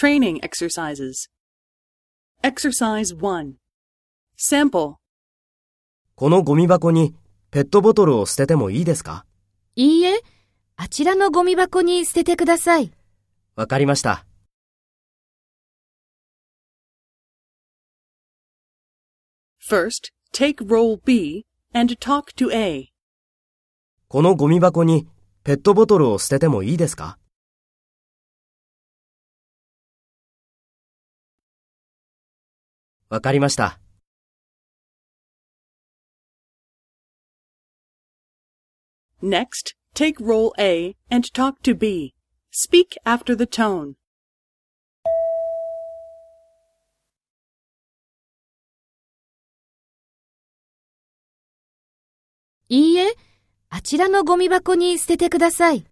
Training exercises. Exercise 1. Sample. このゴミ箱にペットボトルを捨ててもいいですか？いいえ、あちらのゴミ箱に捨ててください。わかりました。First, take role B and talk to A. このゴミ箱にペットボトルを捨ててもいいですか？わかりました。Next, take role A and talk to B. Speak after the tone. いいえ、あちらのゴミ箱に捨ててください。